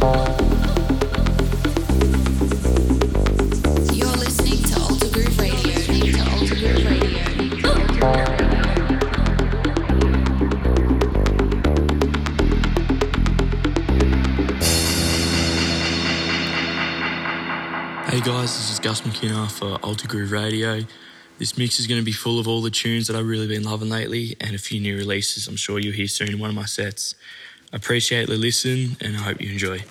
Hey guys, this is Gus McKinnon for Alter Groove Radio. This mix is going to be full of all the tunes that I've really been loving lately and a few new releases I'm sure you'll hear soon in one of my sets. I appreciate the listen and I hope you enjoy.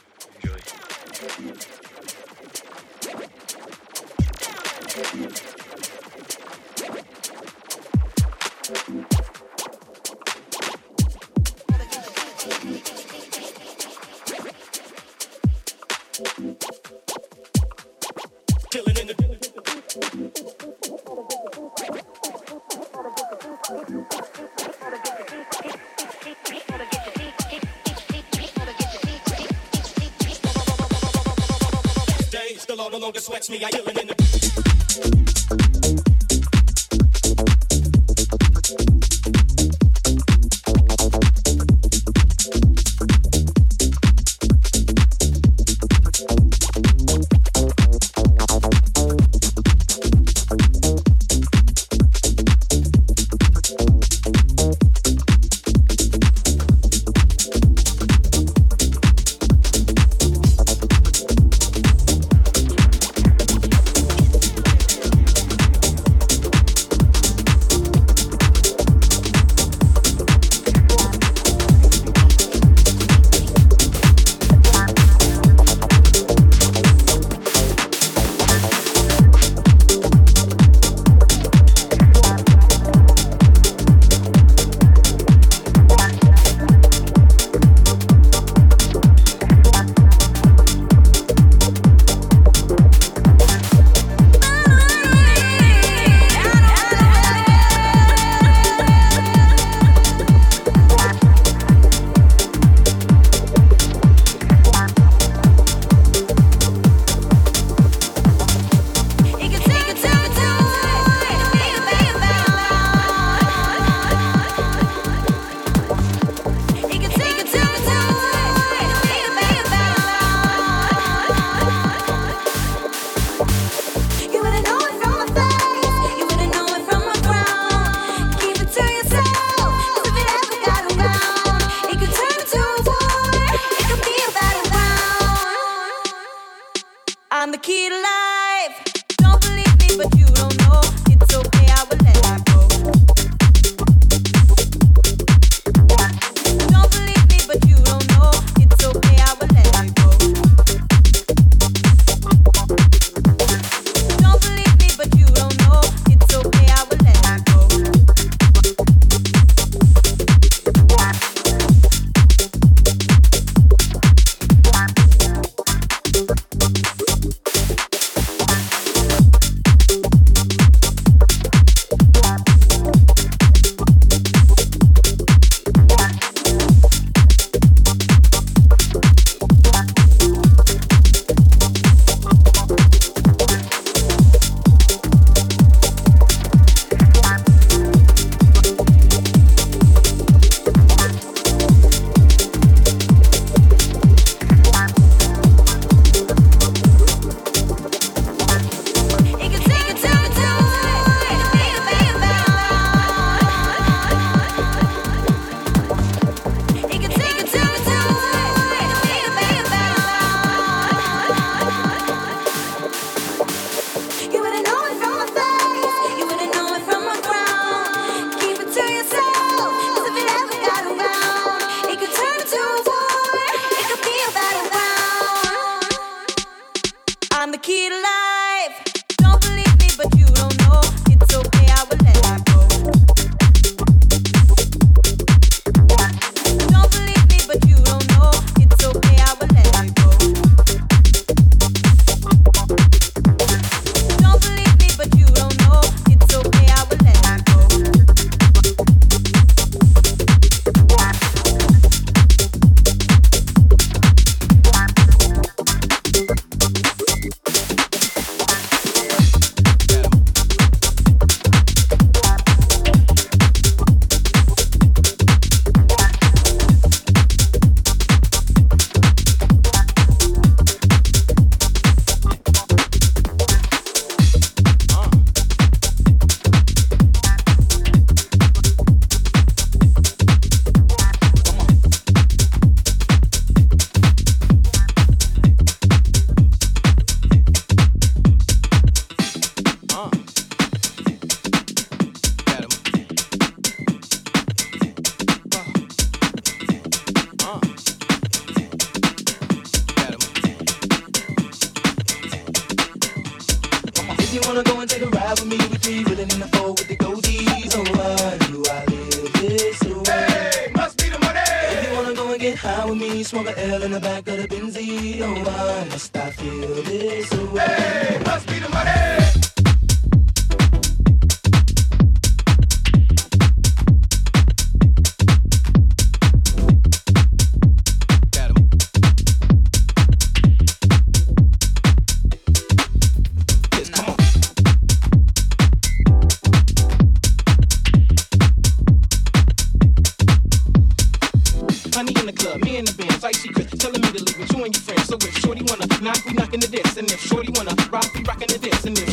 Sweats me, I feel it in the wanna go and take a ride with me? We three rolling in the four with the goldies. Oh, why do I live this away? Hey, must be the money. If you wanna go and get high with me, smoke a L in the back of the Benzie. Oh, why must I feel this away? Hey, must be the money. Knock, we knockin' the dance, and if shorty wanna rock, we rockin' the dance, and if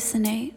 hallucinate.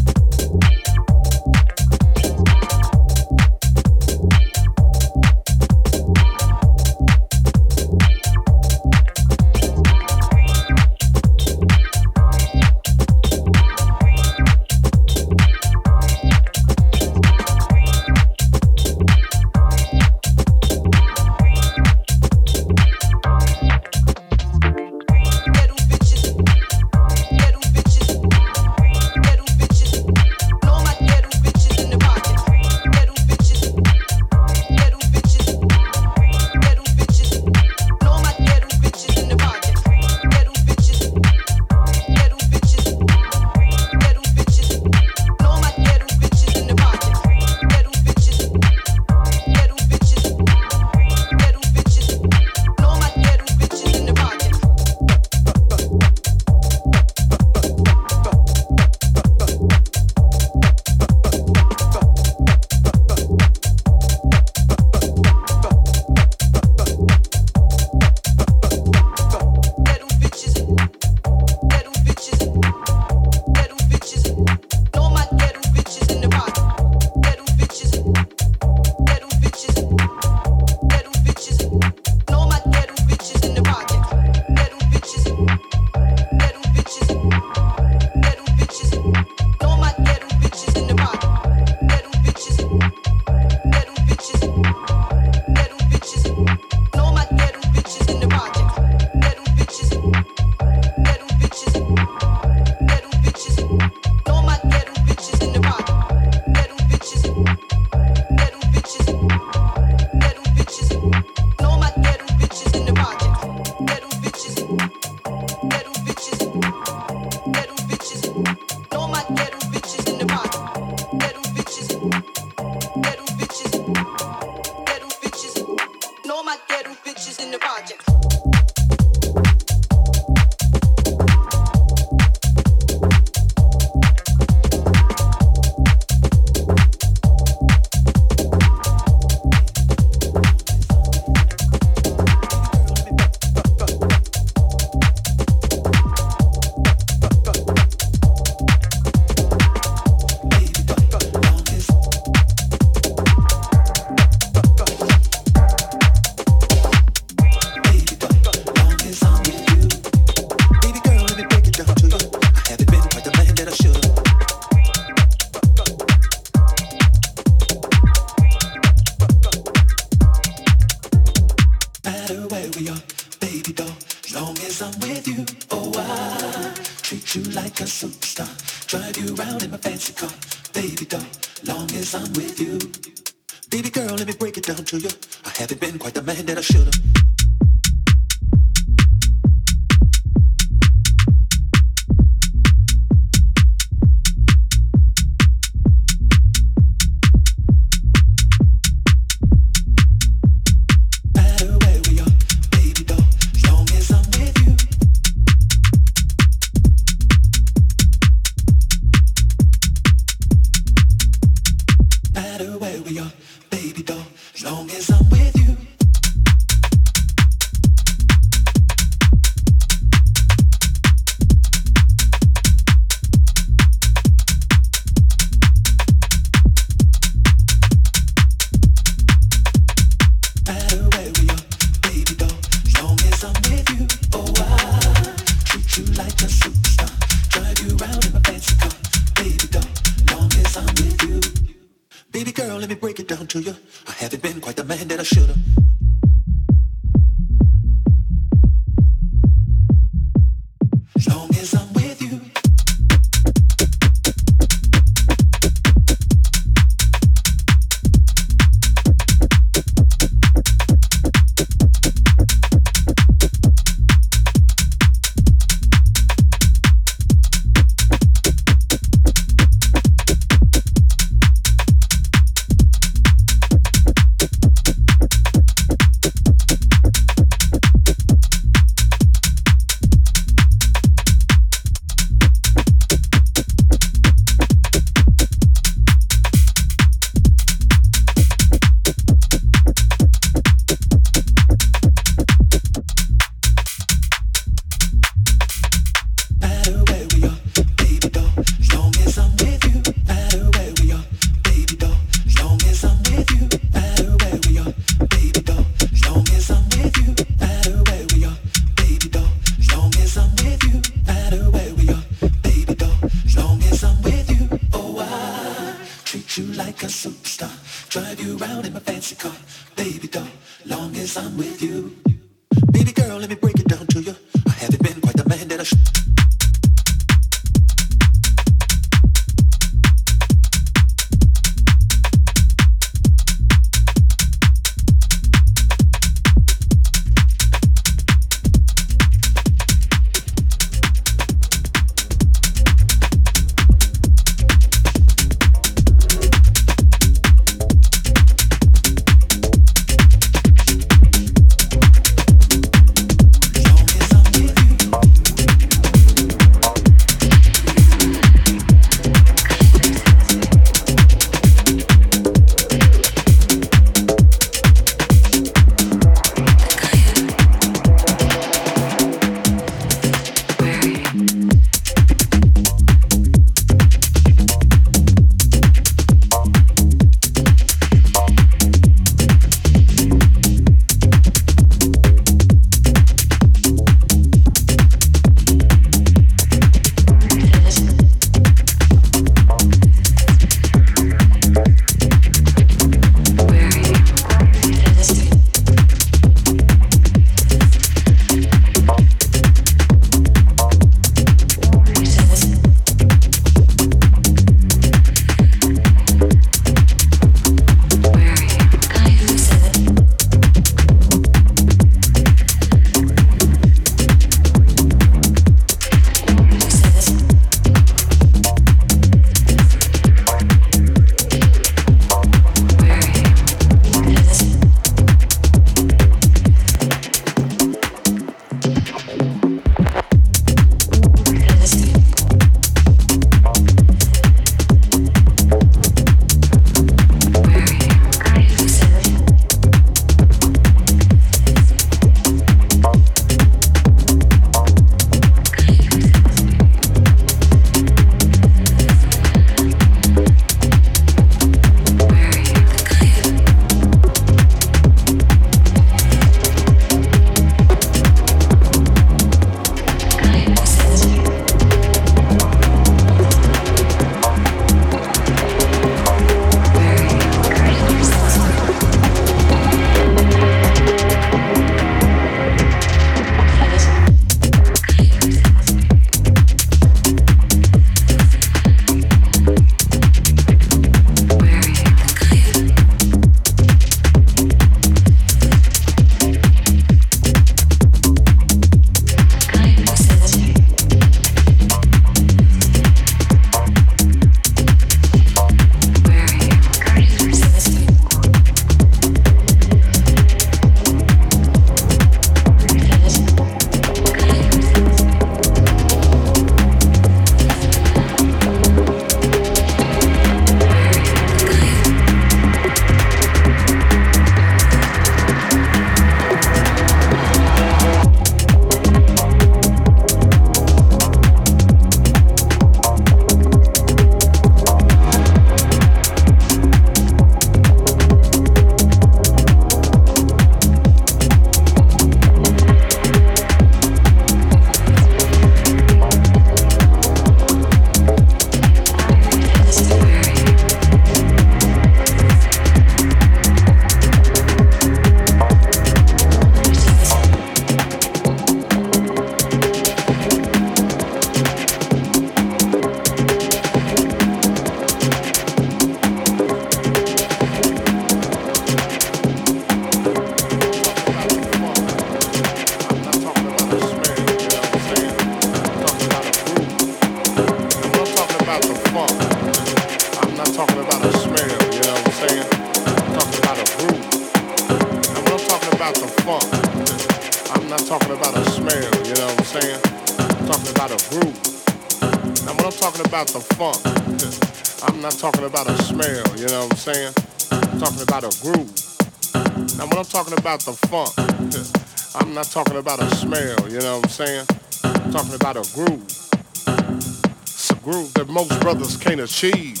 Achieve.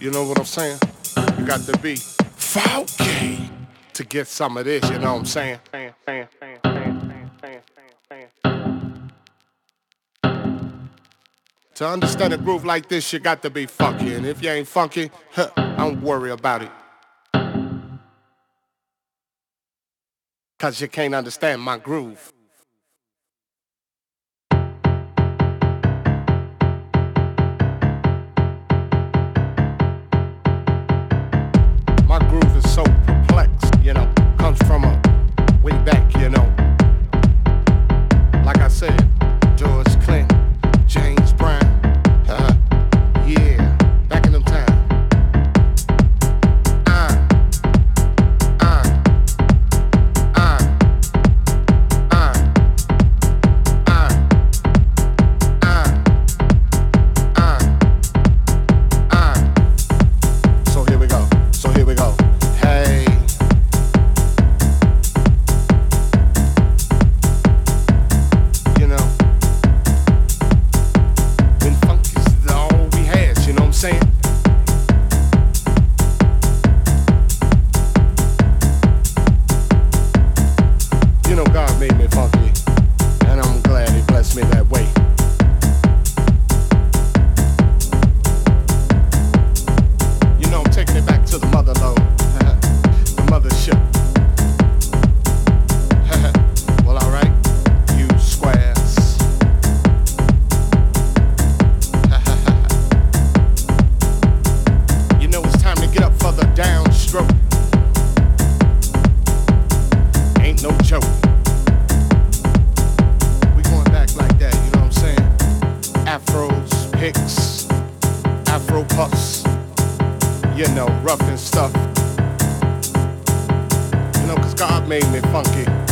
You know what I'm saying? You got to be funky to get some of this, you know what I'm saying? To understand a groove like this, you got to be funky. And if you ain't funky, don't worry about it. Cause you can't understand my groove. me that way. You know, take me back to the motherlode, the mothership. Well, all right, you squares. You know it's time to get up for the downstroke. Ain't no joke. Afros, picks, afro puffs, you know, rough and stuff. You know, 'cause God made me funky.